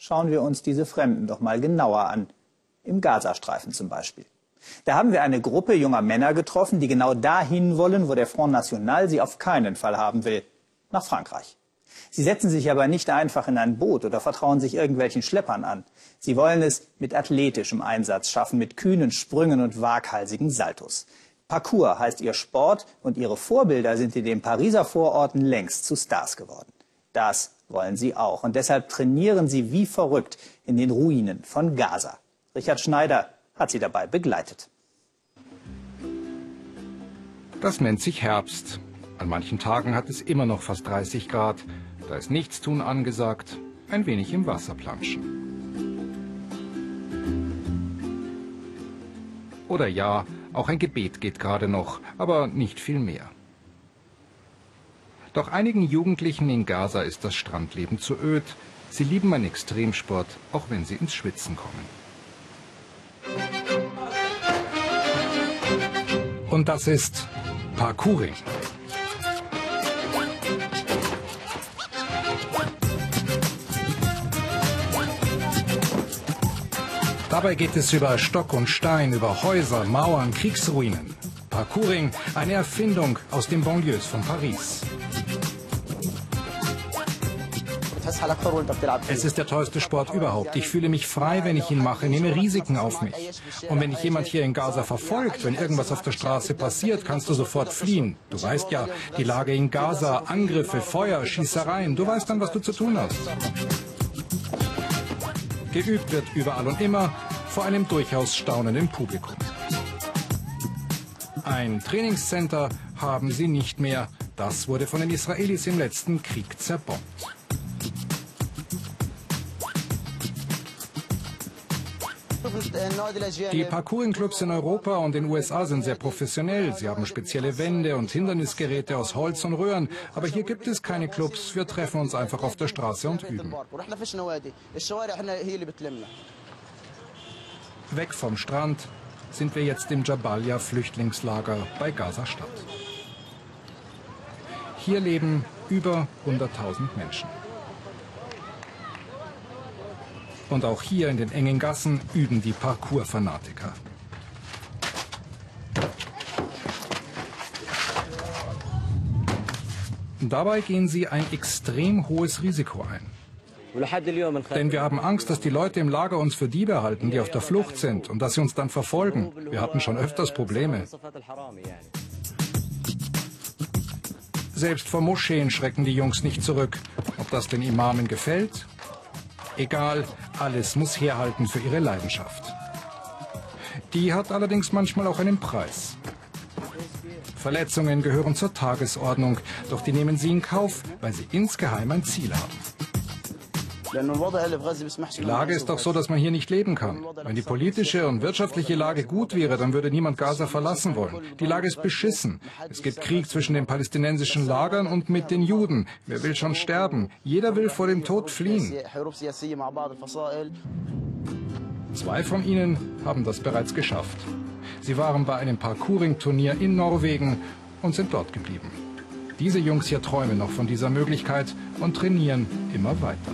Schauen wir uns diese Fremden doch mal genauer an. Im Gazastreifen zum Beispiel. Da haben wir eine Gruppe junger Männer getroffen, die genau dahin wollen, wo der Front National sie auf keinen Fall haben will. Nach Frankreich. Sie setzen sich aber nicht einfach in ein Boot oder vertrauen sich irgendwelchen Schleppern an. Sie wollen es mit athletischem Einsatz schaffen, mit kühnen Sprüngen und waghalsigen Saltos. Parkour heißt ihr Sport und ihre Vorbilder sind in den Pariser Vororten längst zu Stars geworden. Das wollen sie auch und deshalb trainieren sie wie verrückt in den Ruinen von Gaza. Richard Schneider hat sie dabei begleitet. Das nennt sich Herbst. An manchen Tagen hat es immer noch fast 30 Grad. Da ist Nichtstun angesagt, ein wenig im Wasser planschen. Oder ja, auch ein Gebet geht gerade noch, aber nicht viel mehr. Doch einigen Jugendlichen in Gaza ist das Strandleben zu öd. Sie lieben einen Extremsport, auch wenn sie ins Schwitzen kommen. Und das ist Parkouring. Dabei geht es über Stock und Stein, über Häuser, Mauern, Kriegsruinen. Parkouring, eine Erfindung aus den Banlieues von Paris. Es ist der tollste Sport überhaupt. Ich fühle mich frei, wenn ich ihn mache, nehme Risiken auf mich. Und wenn dich jemand hier in Gaza verfolgt, wenn irgendwas auf der Straße passiert, kannst du sofort fliehen. Du weißt ja, die Lage in Gaza, Angriffe, Feuer, Schießereien, du weißt dann, was du zu tun hast. Geübt wird überall und immer, vor einem durchaus staunenden Publikum. Ein Trainingscenter haben sie nicht mehr. Das wurde von den Israelis im letzten Krieg zerbombt. Die Parkouring-Clubs in Europa und den USA sind sehr professionell. Sie haben spezielle Wände und Hindernisgeräte aus Holz und Röhren. Aber hier gibt es keine Clubs. Wir treffen uns einfach auf der Straße und üben. Weg vom Strand sind wir jetzt im Jabalia-Flüchtlingslager bei Gaza-Stadt. Hier leben über 100.000 Menschen. Und auch hier in den engen Gassen üben die Parkour-Fanatiker. Dabei gehen sie ein extrem hohes Risiko ein. Denn wir haben Angst, dass die Leute im Lager uns für Diebe halten, die auf der Flucht sind und dass sie uns dann verfolgen. Wir hatten schon öfters Probleme. Selbst vor Moscheen schrecken die Jungs nicht zurück. Ob das den Imamen gefällt? Egal, alles muss herhalten für ihre Leidenschaft. Die hat allerdings manchmal auch einen Preis. Verletzungen gehören zur Tagesordnung, doch die nehmen sie in Kauf, weil sie insgeheim ein Ziel haben. Die Lage ist doch so, dass man hier nicht leben kann. Wenn die politische und wirtschaftliche Lage gut wäre, dann würde niemand Gaza verlassen wollen. Die Lage ist beschissen. Es gibt Krieg zwischen den palästinensischen Lagern und mit den Juden. Wer will schon sterben? Jeder will vor dem Tod fliehen. 2 von ihnen haben das bereits geschafft. Sie waren bei einem Parkouring-Turnier in Norwegen und sind dort geblieben. Diese Jungs hier träumen noch von dieser Möglichkeit und trainieren immer weiter.